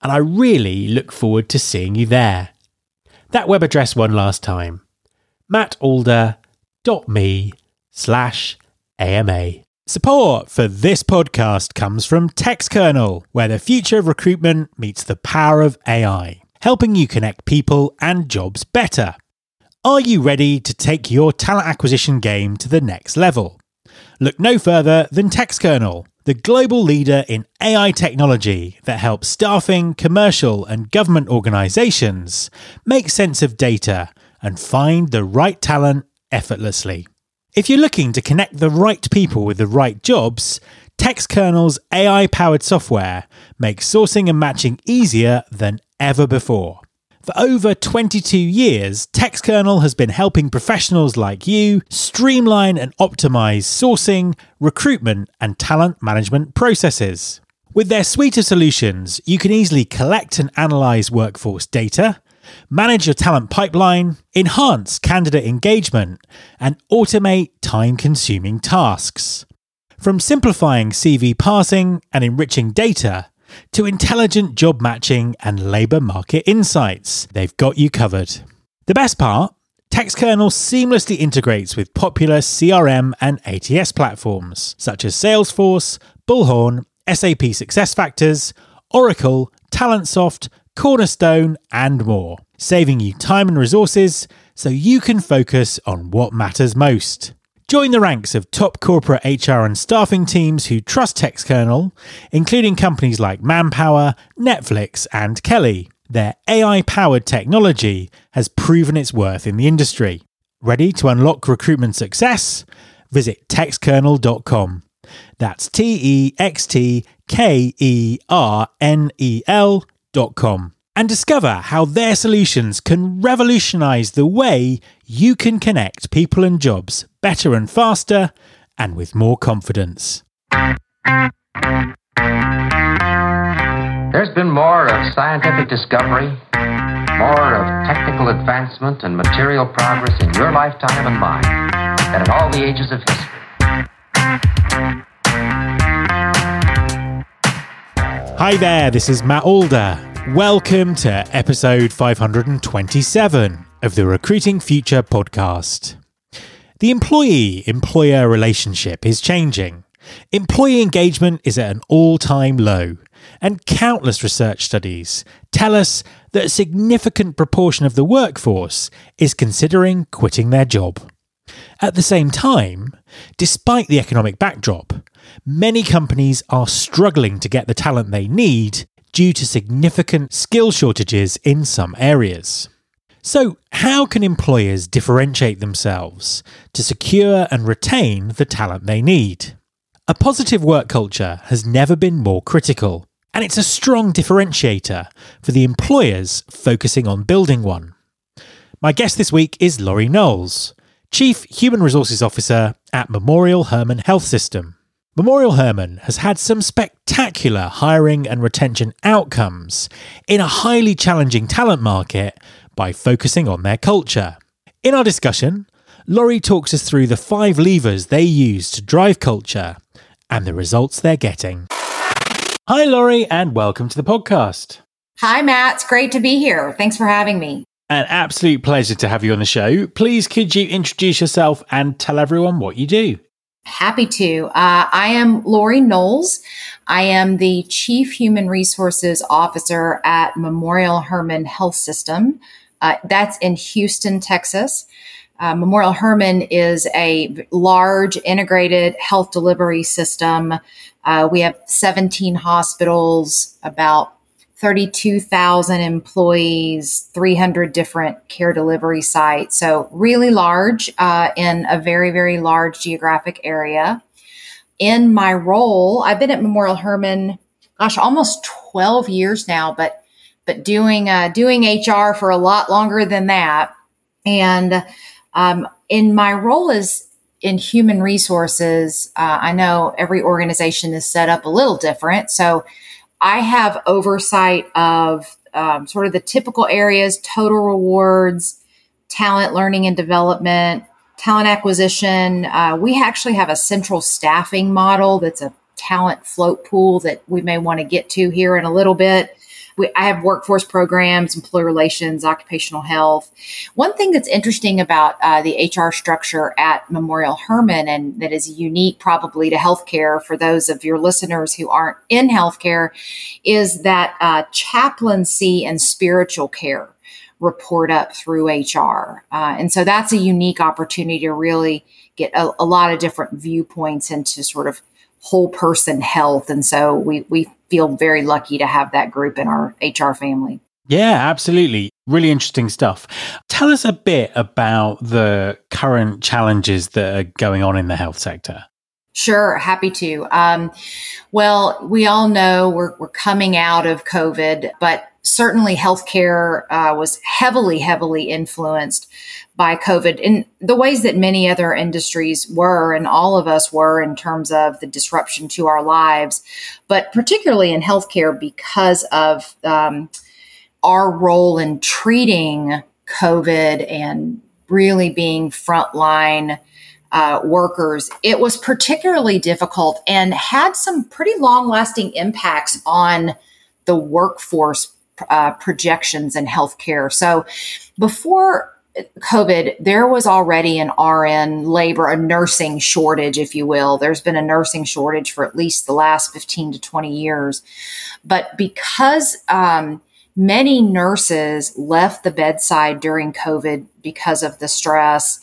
And I really look forward to seeing you there. That web address one last time, mattalder.me/AMA. Support for this podcast comes from TextKernel, where the future of recruitment meets the power of AI, helping you connect people and jobs better. Are you ready to take your talent acquisition game to the next level? Look no further than TextKernel, the global leader in AI technology that helps staffing, commercial and government organisations make sense of data and find the right talent effortlessly. If you're looking to connect the right people with the right jobs, TextKernel's AI-powered software makes sourcing and matching easier than ever before. For over 22 years, TextKernel has been helping professionals like you streamline and optimize sourcing, recruitment, and talent management processes. With their suite of solutions, you can easily collect and analyze workforce data, manage your talent pipeline, enhance candidate engagement, and automate time-consuming tasks. From simplifying CV parsing and enriching data, to intelligent job matching and labour market insights, they've got you covered. The best part? TextKernel seamlessly integrates with popular CRM and ATS platforms such as Salesforce, Bullhorn, SAP SuccessFactors, Oracle, Talentsoft, Cornerstone and more, saving you time and resources so you can focus on what matters most. Join the ranks of top corporate HR and staffing teams who trust TextKernel, including companies like Manpower, Netflix and Kelly. Their AI-powered technology has proven its worth in the industry. Ready to unlock recruitment success? Visit textkernel.com. That's TextKernel.com. And discover how their solutions can revolutionise the way you can connect people and jobs better and faster and with more confidence. There's been more of scientific discovery, more of technical advancement and material progress in your lifetime and mine than in all the ages of history. Hi there, this is Matt Alder. Welcome to episode 527 of the Recruiting Future podcast. The employee-employer relationship is changing. Employee engagement is at an all-time low, and countless research studies tell us that a significant proportion of the workforce is considering quitting their job. At the same time, despite the economic backdrop, many companies are struggling to get the talent they need due to significant skill shortages in some areas. So, how can employers differentiate themselves to secure and retain the talent they need? A positive work culture has never been more critical, and it's a strong differentiator for the employers focusing on building one. My guest this week is Lori Knowles, Chief Human Resources Officer at Memorial Hermann Health System. Memorial Hermann has had some spectacular hiring and retention outcomes in a highly challenging talent market by focusing on their culture. In our discussion, Lori talks us through the 5 levers they use to drive culture and the results they're getting. Hi, Lori, and welcome to the podcast. Hi, Matt. It's great to be here. Thanks for having me. An absolute pleasure to have you on the show. Please, could you introduce yourself and tell everyone what you do? Happy to. I am Lori Knowles. I am the Chief Human Resources Officer at Memorial Hermann Health System. That's in Houston, Texas. Memorial Hermann is a large integrated health delivery system. We have 17 hospitals, about 32,000 employees, 300 different care delivery sites. So really large in a very, very large geographic area. In my role, I've been at Memorial Hermann, almost 12 years now, but doing HR for a lot longer than that. And in my role as in human resources, I know every organization is set up a little different. So I have oversight of sort of the typical areas: total rewards, talent learning and development, talent acquisition. We actually have a central staffing model that's a talent float pool that we may want to get to here in a little bit. I have workforce programs, employee relations, occupational health. One thing that's interesting about the HR structure at Memorial Hermann, and that is unique probably to healthcare for those of your listeners who aren't in healthcare, is that chaplaincy and spiritual care report up through HR. And so that's a unique opportunity to really get a lot of different viewpoints into sort of whole person health. And so we feel very lucky to have that group in our HR family. Yeah, absolutely. Really interesting stuff. Tell us a bit about the current challenges that are going on in the health sector. Sure, happy to. Well, we all know we're coming out of COVID, but certainly healthcare was heavily, heavily influenced by COVID in the ways that many other industries were, and all of us were, in terms of the disruption to our lives, but particularly in healthcare because of our role in treating COVID and really being frontline workers. It was particularly difficult and had some pretty long-lasting impacts on the workforce projections in healthcare. So before COVID, there was already an RN labor, a nursing shortage, if you will. There's been a nursing shortage for at least the last 15 to 20 years. But because many nurses left the bedside during COVID because of the stress,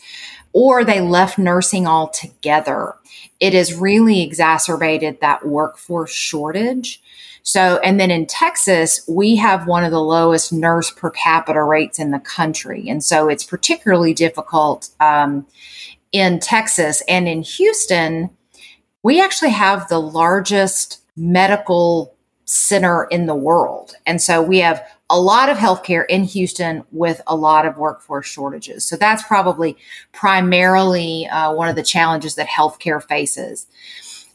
or they left nursing altogether, it has really exacerbated that workforce shortage. So, and then in Texas, we have one of the lowest nurse per capita rates in the country. And so it's particularly difficult in Texas. And in Houston, we actually have the largest medical center in the world. And so we have a lot of healthcare in Houston with a lot of workforce shortages. So that's probably primarily one of the challenges that healthcare faces.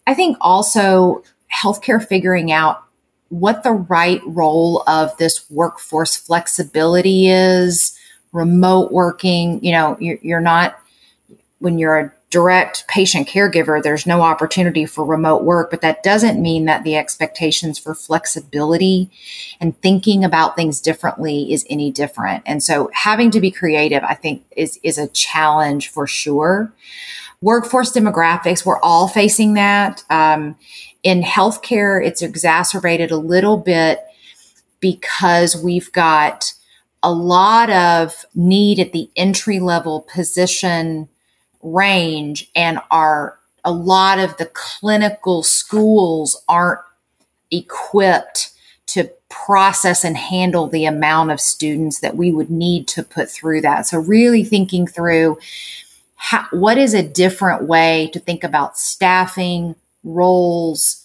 I think also healthcare figuring out what the right role of this workforce flexibility is, remote working. You know, you're not, when you're a direct patient caregiver, there's no opportunity for remote work, but that doesn't mean that the expectations for flexibility and thinking about things differently is any different. And so having to be creative, I think, is a challenge for sure. Workforce demographics, we're all facing that. In healthcare, it's exacerbated a little bit because we've got a lot of need at the entry-level position range, and a lot of the clinical schools aren't equipped to process and handle the amount of students that we would need to put through that. So really thinking through what is a different way to think about staffing, roles,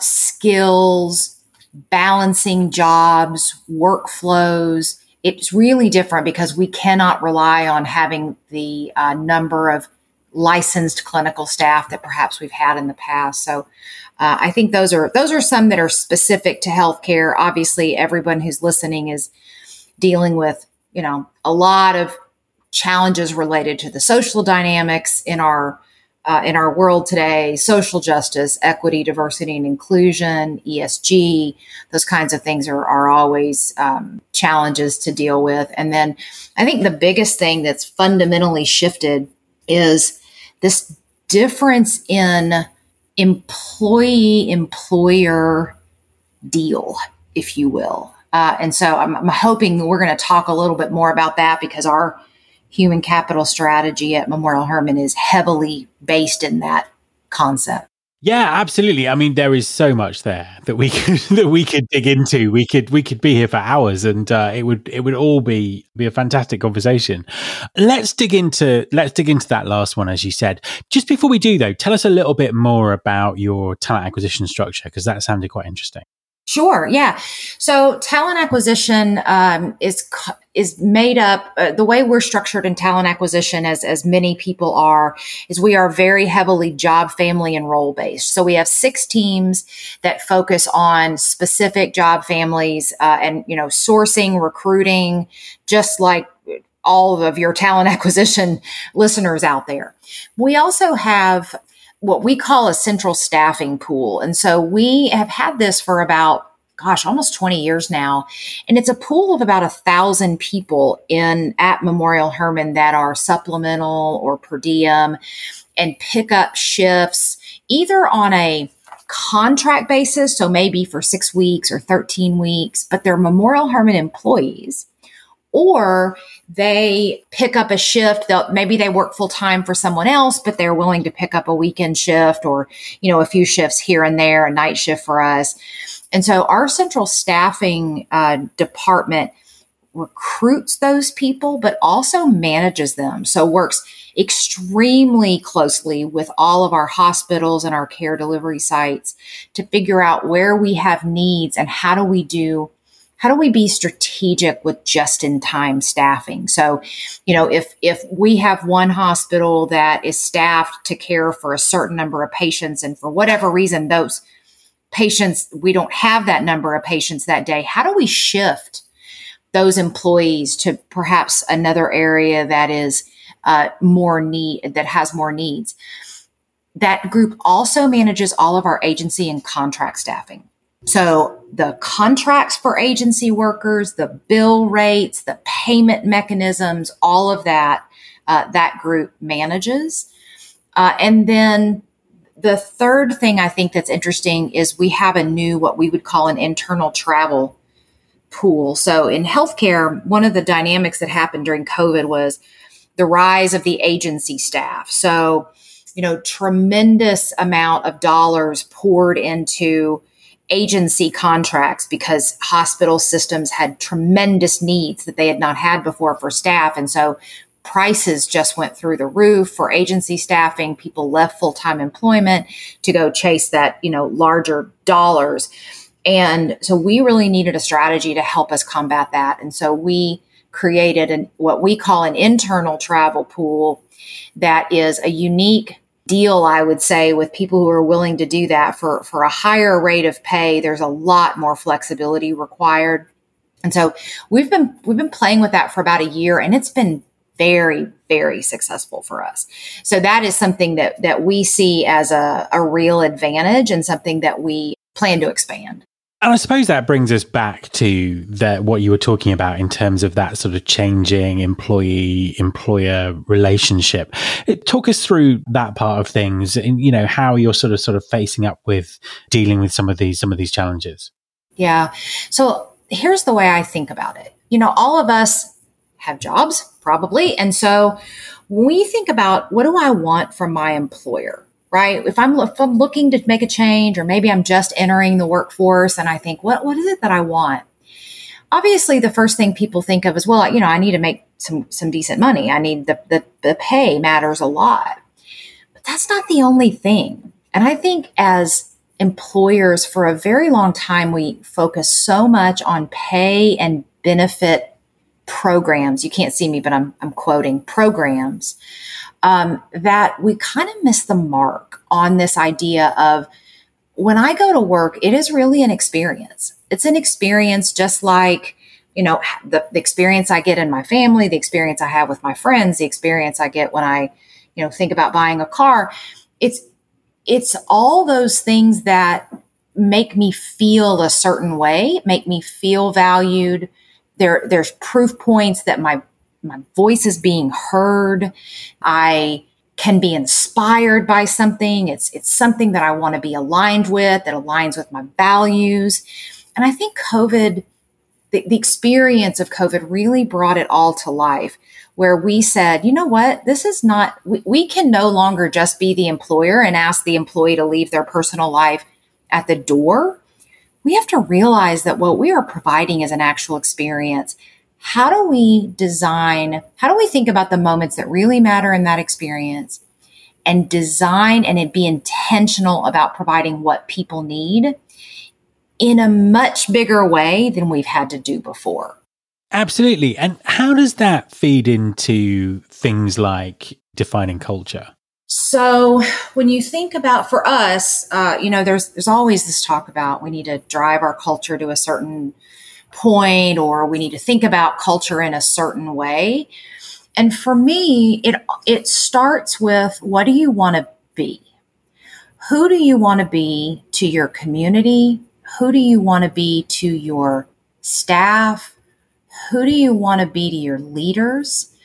skills, balancing jobs, workflows. It's really different because we cannot rely on having the number of licensed clinical staff that perhaps we've had in the past. So I think those are some that are specific to healthcare. Obviously, everyone who's listening is dealing with, you know, a lot of challenges related to the social dynamics in our world today: social justice, equity, diversity, and inclusion, ESG, those kinds of things are always challenges to deal with. And then I think the biggest thing that's fundamentally shifted is this difference in employee-employer deal, if you will. And so I'm hoping we're going to talk a little bit more about that, because our human capital strategy at Memorial Hermann is heavily based in that concept. Yeah, absolutely. I mean, there is so much there that we could dig into. We could be here for hours, and it would all be a fantastic conversation. Let's dig into that last one, as you said. Just before we do, though, tell us a little bit more about your talent acquisition structure, because that sounded quite interesting. Sure. Yeah. So talent acquisition is made up. The way we're structured in talent acquisition, as many people are, is we are very heavily job, family, and role based. So we have 6 teams that focus on specific job families, and sourcing, recruiting, just like all of your talent acquisition listeners out there. We also have what we call a central staffing pool. And so we have had this for about, almost 20 years now. And it's a pool of about 1,000 people at Memorial Hermann that are supplemental or per diem and pick up shifts, either on a contract basis, so maybe for 6 weeks or 13 weeks, but they're Memorial Hermann employees. Or they pick up a shift. Maybe they work full time for someone else, but they're willing to pick up a weekend shift or, a few shifts here and there, a night shift for us. And so our central staffing department recruits those people, but also manages them. So works extremely closely with all of our hospitals and our care delivery sites to figure out where we have needs and how do we be strategic with just-in-time staffing? So, if we have one hospital that is staffed to care for a certain number of patients, and for whatever reason, those patients, we don't have that number of patients that day, how do we shift those employees to perhaps another area that is that has more needs? That group also manages all of our agency and contract staffing. So the contracts for agency workers, the bill rates, the payment mechanisms, all of that, that group manages. And then the third thing I think that's interesting is we have what we would call an internal travel pool. So in healthcare, one of the dynamics that happened during COVID was the rise of the agency staff. So, tremendous amount of dollars poured into agency contracts because hospital systems had tremendous needs that they had not had before for staff. And so prices just went through the roof for agency staffing. People left full-time employment to go chase that, larger dollars. And so we really needed a strategy to help us combat that. And so we created what we call an internal travel pool that is a unique deal, I would say, with people who are willing to do that for a higher rate of pay. There's a lot more flexibility required. And so we've been playing with that for about a year, and it's been very, very successful for us. So that is something that we see as a real advantage and something that we plan to expand. And I suppose that brings us back to what you were talking about in terms of that sort of changing employee-employer relationship. Talk us through that part of things, and how you're sort of facing up with dealing with some of these challenges. Yeah. So here's the way I think about it. All of us have jobs, probably, and so when we think about what do I want from my employer, right? If I'm looking to make a change, or maybe I'm just entering the workforce and I think, what is it that I want? Obviously, the first thing people think of is, well, I need to make some decent money. I need the pay matters a lot. But that's not the only thing. And I think as employers for a very long time, we focus so much on pay and benefit programs. You can't see me, but I'm quoting programs. That we kind of miss the mark on this idea of when I go to work, it is really an experience. It's an experience just like, the experience I get in my family, the experience I have with my friends, the experience I get when I, think about buying a car. It's all those things that make me feel a certain way, make me feel valued. There's proof points that my voice is being heard. I can be inspired by something. It's something that I want to be aligned with, that aligns with my values. And I think COVID, the experience of COVID really brought it all to life, where we said, you know what, this is not, we can no longer just be the employer and ask the employee to leave their personal life at the door. We have to realize that what we are providing is an actual experience. How do we design, how do we think about the moments that really matter in that experience and design and be intentional about providing what people need in a much bigger way than we've had to do before? Absolutely. And how does that feed into things like defining culture? So when you think about, for us, there's always this talk about we need to drive our culture to a certain point, or we need to think about culture in a certain way. And for me, it starts with, what do you want to be? Who do you want to be to your community? Who do you want to be to your staff? Who do you want to be to your leaders?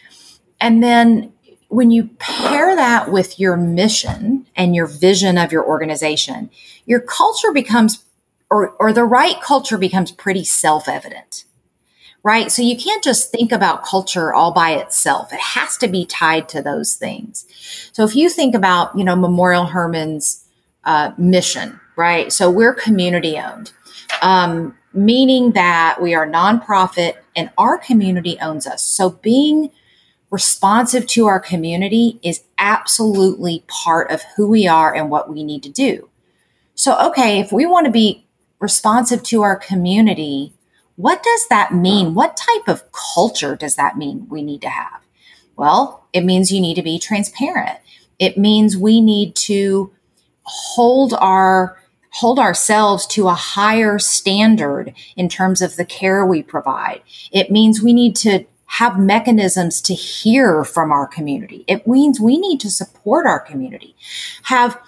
And then when you pair that with your mission and your vision of your organization, your culture becomes or the right culture becomes pretty self-evident, right? So you can't just think about culture all by itself. It has to be tied to those things. So if you think about, Memorial Hermann's mission, right? So we're community owned, meaning that we are nonprofit and our community owns us. So being responsive to our community is absolutely part of who we are and what we need to do. So, okay, if we want to be responsive to our community, what does that mean? What type of culture does that mean we need to have? Well, it means you need to be transparent. It means we need to hold ourselves to a higher standard in terms of the care we provide. It means we need to have mechanisms to hear from our community. It means we need to support our community, have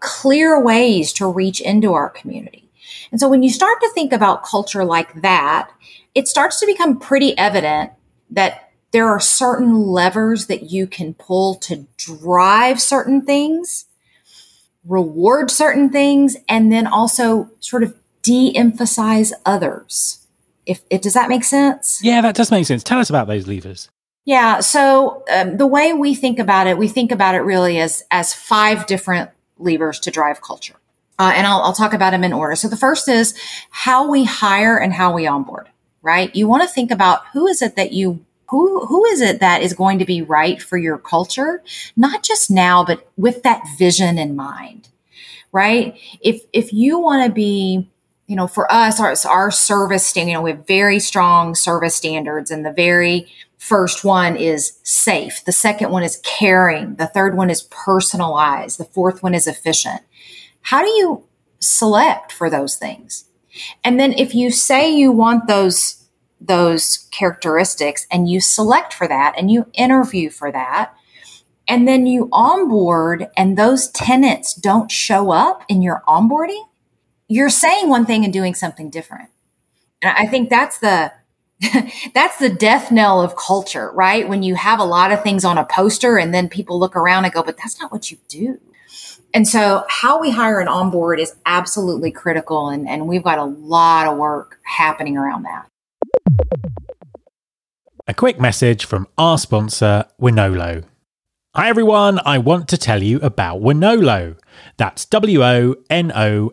clear ways to reach into our community. And so when you start to think about culture like that, it starts to become pretty evident that there are certain levers that you can pull to drive certain things, reward certain things, and then also sort of de-emphasize others. Does that make sense? Yeah, that does make sense. Tell us about those levers. Yeah. So the way we think about it really as five different levers to drive culture. And I'll talk about them in order. So the first is how we hire and how we onboard, right? You want to think about who is it that is going to be right for your culture, not just now, but with that vision in mind, right? If you want to be, for us, our service standard, we have very strong service standards, and the very first one is safe. The second one is caring. The third one is personalized. The fourth one is efficient. How do you select for those things? And then if you say you want those characteristics and you select for that and you interview for that, and then you onboard and those tenets don't show up in your onboarding, you're saying one thing and doing something different. And I think that's the death knell of culture, right? When you have a lot of things on a poster and then people look around and go, but that's not what you do. And so how we hire and onboard is absolutely critical. And we've got a lot of work happening around that. A quick message from our sponsor, Wonolo. Hi, everyone. I want to tell you about Wonolo. That's Wonolo.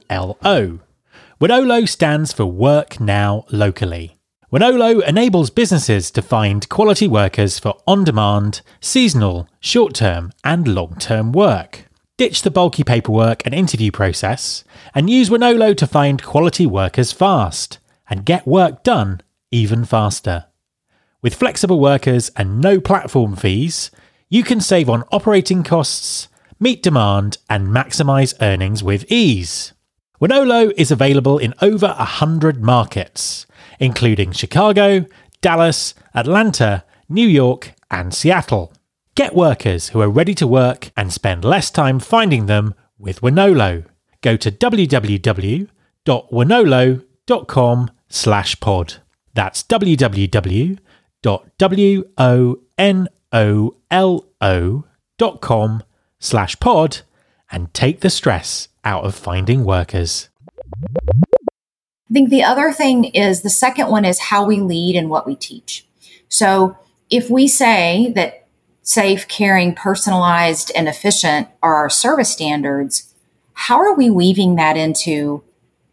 Wonolo stands for Work Now Locally. Wonolo enables businesses to find quality workers for on-demand, seasonal, short-term and long-term work. Ditch the bulky paperwork and interview process and use Wonolo to find quality workers fast and get work done even faster. With flexible workers and no platform fees, you can save on operating costs, meet demand and maximize earnings with ease. Wonolo is available in over 100 markets, including Chicago, Dallas, Atlanta, New York and Seattle. Get workers who are ready to work and spend less time finding them with Wonolo. Go to www.wonolo.com/pod. That's www.wonolo.com /pod and take the stress out of finding workers. I think the other thing is, the second one is how we lead and what we teach. So if we say that safe, caring, personalized, and efficient are our service standards, how are we weaving that into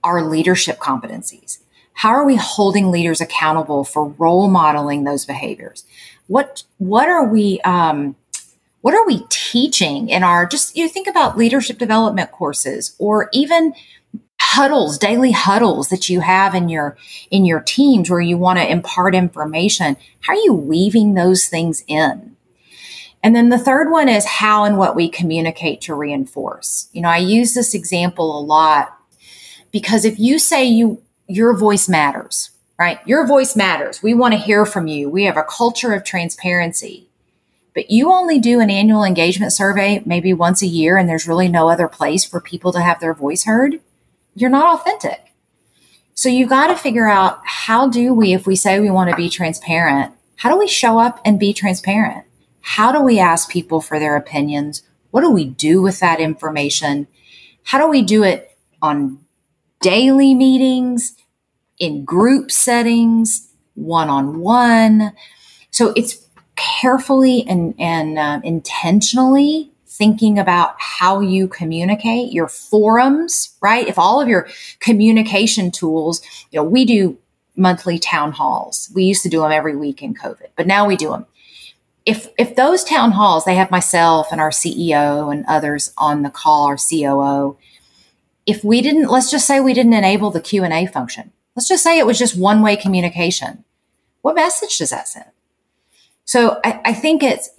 our leadership competencies? How are we holding leaders accountable for role modeling those behaviors? What are we teaching in our, just, you know, think about leadership development courses, or even huddles, daily huddles that you have in your teams where you want to impart information. How are you weaving those things in? And then the third one is how and what we communicate to reinforce. You know, I use this example a lot because if you say your voice matters, right? Your voice matters. We want to hear from you. We have a culture of transparency. But you only do an annual engagement survey maybe once a year, and there's really no other place for people to have their voice heard. You're not authentic. So you've got to figure out, how do we, if we say we want to be transparent, how do we show up and be transparent? How do we ask people for their opinions? What do we do with that information? How do we do it on daily meetings, in group settings, one-on-one? So it's carefully and intentionally thinking about how you communicate, your forums, right? If all of your communication tools, you know, we do monthly town halls. We used to do them every week in COVID, but now we do them. If those town halls, they have myself and our CEO and others on the call, our COO. If we didn't, let's just say we didn't enable the Q&A function. Let's just say it was just one-way communication. What message does that send? So I think it's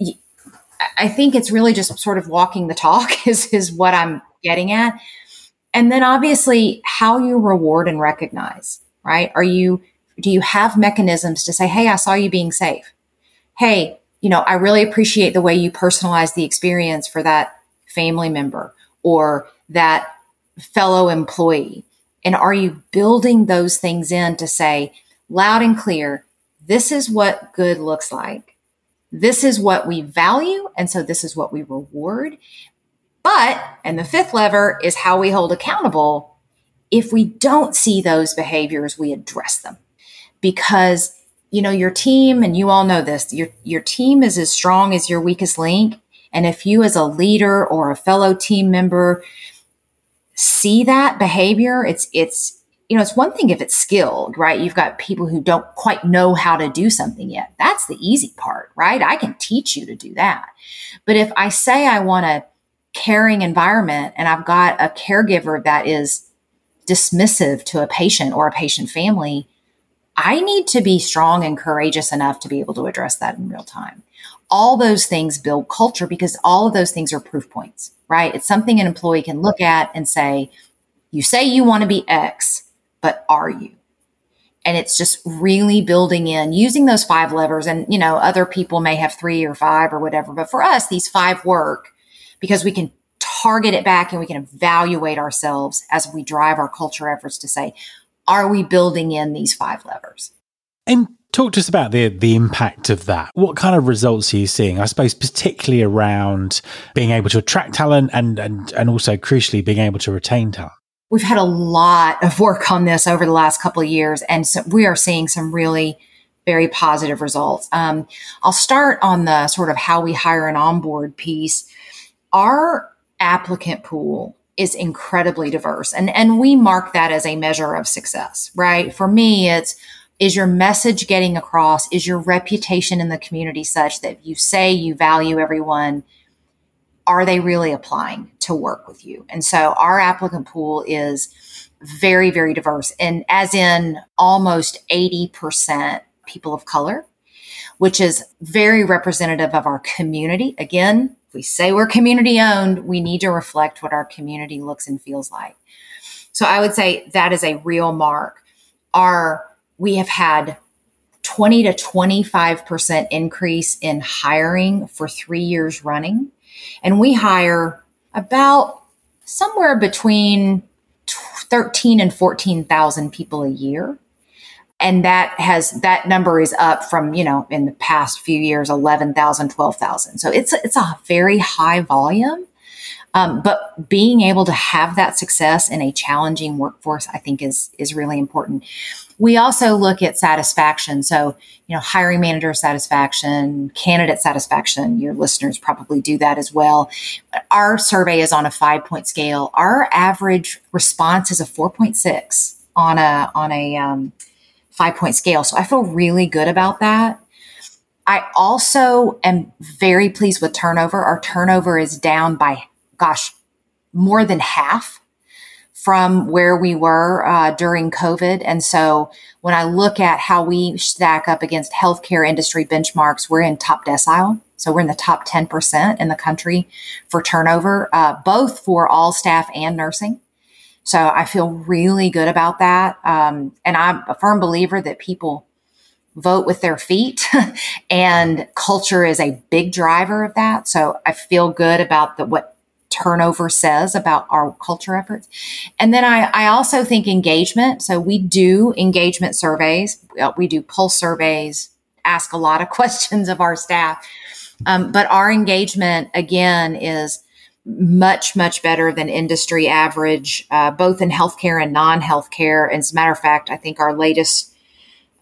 really just sort of walking the talk is what I'm getting at. And then obviously how you reward and recognize, right? Do you have mechanisms to say, hey, I saw you being safe. Hey, you know, I really appreciate the way you personalize the experience for that family member or that fellow employee. And are you building those things in to say loud and clear, this is what good looks like. This is what we value. And so this is what we reward. But, and the fifth lever is how we hold accountable. If we don't see those behaviors, we address them, because, you know, your team, and you all know this, your team is as strong as your weakest link. And if you as a leader or a fellow team member see that behavior, it's, you know, it's one thing if it's skilled, right? You've got people who don't quite know how to do something yet. That's the easy part, right? I can teach you to do that. But if I say I want a caring environment and I've got a caregiver that is dismissive to a patient or a patient family, I need to be strong and courageous enough to be able to address that in real time. All those things build culture, because all of those things are proof points, right? It's something an employee can look at and say, you say you want to be X, but are you? And it's just really building in, using those five levers. And, you know, other people may have 3 or 5 or whatever, but for us, these 5 work because we can target it back and we can evaluate ourselves as we drive our culture efforts to say, are we building in these 5 levers? And talk to us about the impact of that. What kind of results are you seeing? I suppose particularly around being able to attract talent and also crucially being able to retain talent. We've had a lot of work on this over the last couple of years, and so we are seeing some really very positive results. I'll start on the sort of how we hire and onboard piece. Our applicant pool is incredibly diverse, and we mark that as a measure of success, right? For me, it's, is your message getting across? Is your reputation in the community such that you say you value everyone? Are they really applying to work with you? And so our applicant pool is very, very diverse, and as in almost 80% people of color, which is very representative of our community. Again, we say we're community owned, we need to reflect what our community looks and feels like. So I would say that is a real mark. We have had 20 to 25% increase in hiring for 3 years running. And we hire about somewhere between 13 and 14,000 people a year. And that number is up from, you know, in the past few years, 11,000, 12,000. So it's a very high volume. But being able to have that success in a challenging workforce, I think is really important. We also look at satisfaction. So, you know, hiring manager satisfaction, candidate satisfaction, your listeners probably do that as well. Our survey is on a 5-point scale. Our average response is a 4.6 on a 5-point scale. So I feel really good about that. I also am very pleased with turnover. Our turnover is down by, more than half from where we were during COVID. And so when I look at how we stack up against healthcare industry benchmarks, we're in top decile. So we're in the top 10% in the country for turnover, both for all staff and nursing. So I feel really good about that. And I'm a firm believer that people vote with their feet, and culture is a big driver of that. So I feel good about what turnover says about our culture efforts. And then I also think engagement. So we do engagement surveys. We do pulse surveys, ask a lot of questions of our staff. But our engagement, again, is much, much better than industry average, both in healthcare and non-healthcare. And as a matter of fact, I think our latest,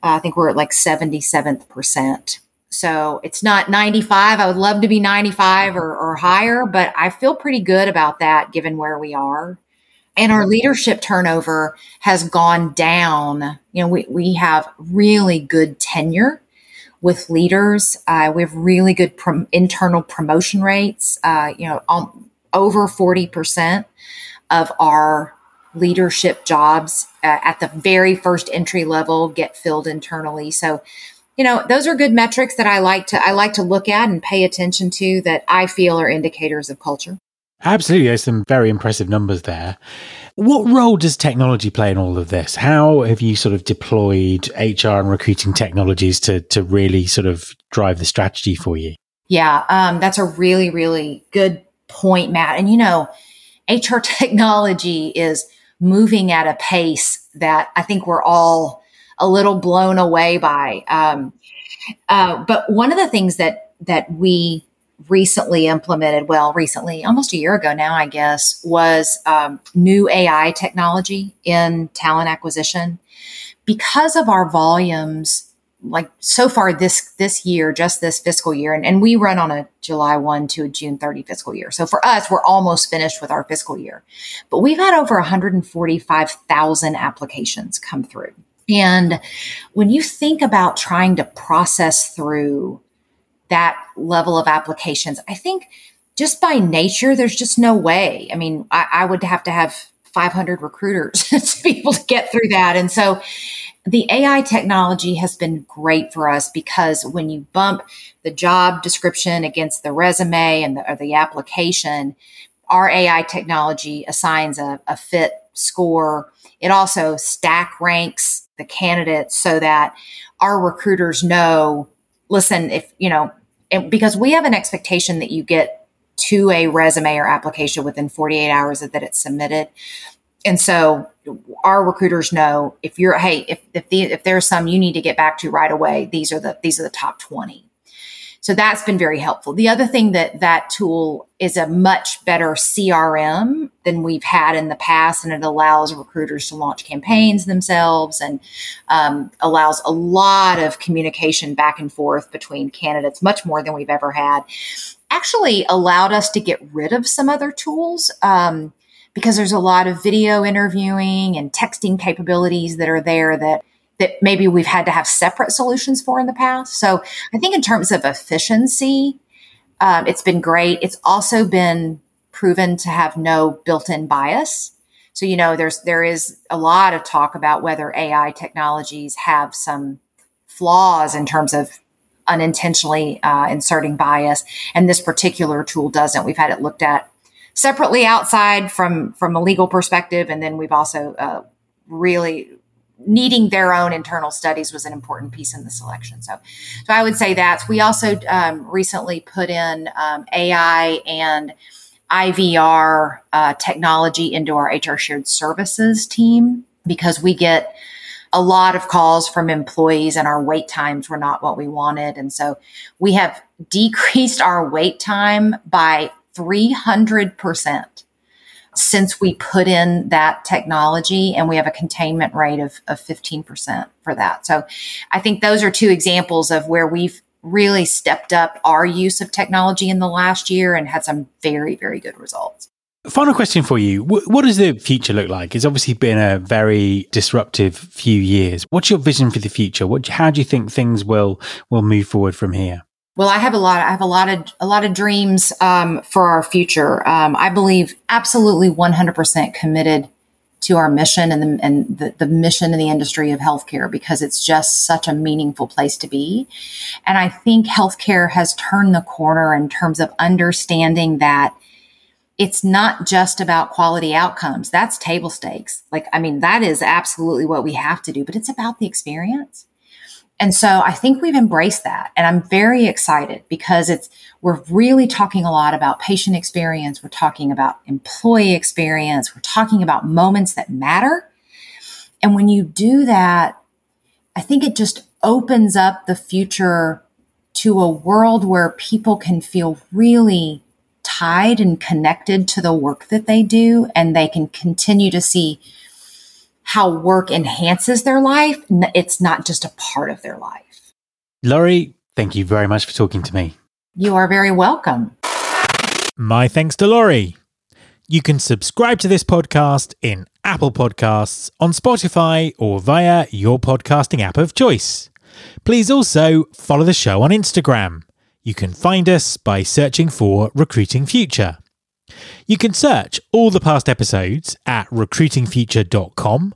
I think we're at like 77%. So it's not 95. I would love to be 95 or higher, but I feel pretty good about that given where we are. And our leadership turnover has gone down. You know, we have really good tenure with leaders. We have really good internal promotion rates. You know, over 40% of our leadership jobs at the very first entry level get filled internally. So, you know, those are good metrics that I like to look at and pay attention to, that I feel are indicators of culture. Absolutely. There's some very impressive numbers there. What role does technology play in all of this? How have you sort of deployed HR and recruiting technologies to really sort of drive the strategy for you? Yeah, that's a really, really good point, Matt. And, you know, HR technology is moving at a pace that I think we're all a little blown away by. But one of the things that we recently implemented, almost a year ago now, I guess, was new AI technology in talent acquisition. Because of our volumes, like so far this year, just this fiscal year, and we run on a July 1 to a June 30 fiscal year. So for us, we're almost finished with our fiscal year. But we've had over 145,000 applications come through. And when you think about trying to process through that level of applications, I think just by nature, there's just no way. I mean, I would have to have 500 recruiters to be able to get through that. And so the AI technology has been great for us, because when you bump the job description against the resume and the application, our AI technology assigns a fit score. It also stack ranks the candidates so that our recruiters know, listen, if, you know, because we have an expectation that you get to a resume or application within 48 hours that it's submitted. And so our recruiters know if there's some you need to get back to right away, these are the top 20. So that's been very helpful. The other thing that tool is a much better CRM than we've had in the past, and it allows recruiters to launch campaigns themselves, and allows a lot of communication back and forth between candidates, much more than we've ever had. Actually allowed us to get rid of some other tools because there's a lot of video interviewing and texting capabilities that are there that maybe we've had to have separate solutions for in the past. So I think in terms of efficiency, it's been great. It's also been proven to have no built-in bias. So, you know, there is a lot of talk about whether AI technologies have some flaws in terms of unintentionally inserting bias. And this particular tool doesn't. We've had it looked at separately outside from a legal perspective. And then we've also really needing their own internal studies was an important piece in the selection. So I would say that. We also recently put in AI and IVR technology into our HR shared services team, because we get a lot of calls from employees and our wait times were not what we wanted. And so we have decreased our wait time by 300% since we put in that technology, and we have a containment rate of 15% for that. So I think those are two examples of where we've really stepped up our use of technology in the last year and had some very, very good results. Final question for you. What does the future look like? It's obviously been a very disruptive few years. What's your vision for the future? How do you think things will move forward from here? Well, I have a lot of dreams for our future. I believe absolutely 100% committed to our mission and the mission in the industry of healthcare, because it's just such a meaningful place to be. And I think healthcare has turned the corner in terms of understanding that it's not just about quality outcomes. That's table stakes. That is absolutely what we have to do, but it's about the experience. And so I think we've embraced that. And I'm very excited because we're really talking a lot about patient experience. We're talking about employee experience. We're talking about moments that matter. And when you do that, I think it just opens up the future to a world where people can feel really tied and connected to the work that they do, and they can continue to see how work enhances their life. It's not just a part of their life. Lori, thank you very much for talking to me. You are very welcome. My thanks to Lori. You can subscribe to this podcast in Apple Podcasts, on Spotify, or via your podcasting app of choice. Please also follow the show on Instagram. You can find us by searching for Recruiting Future. You can search all the past episodes at recruitingfuture.com.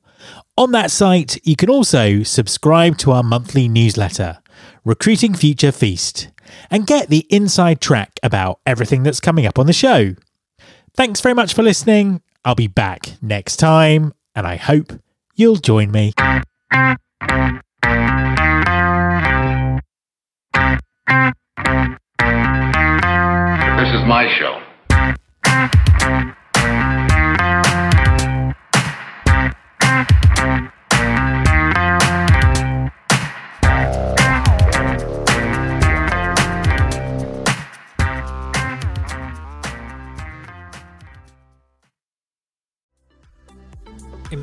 On that site, you can also subscribe to our monthly newsletter, Recruiting Future Feast, and get the inside track about everything that's coming up on the show. Thanks very much for listening. I'll be back next time, and I hope you'll join me. This is my show.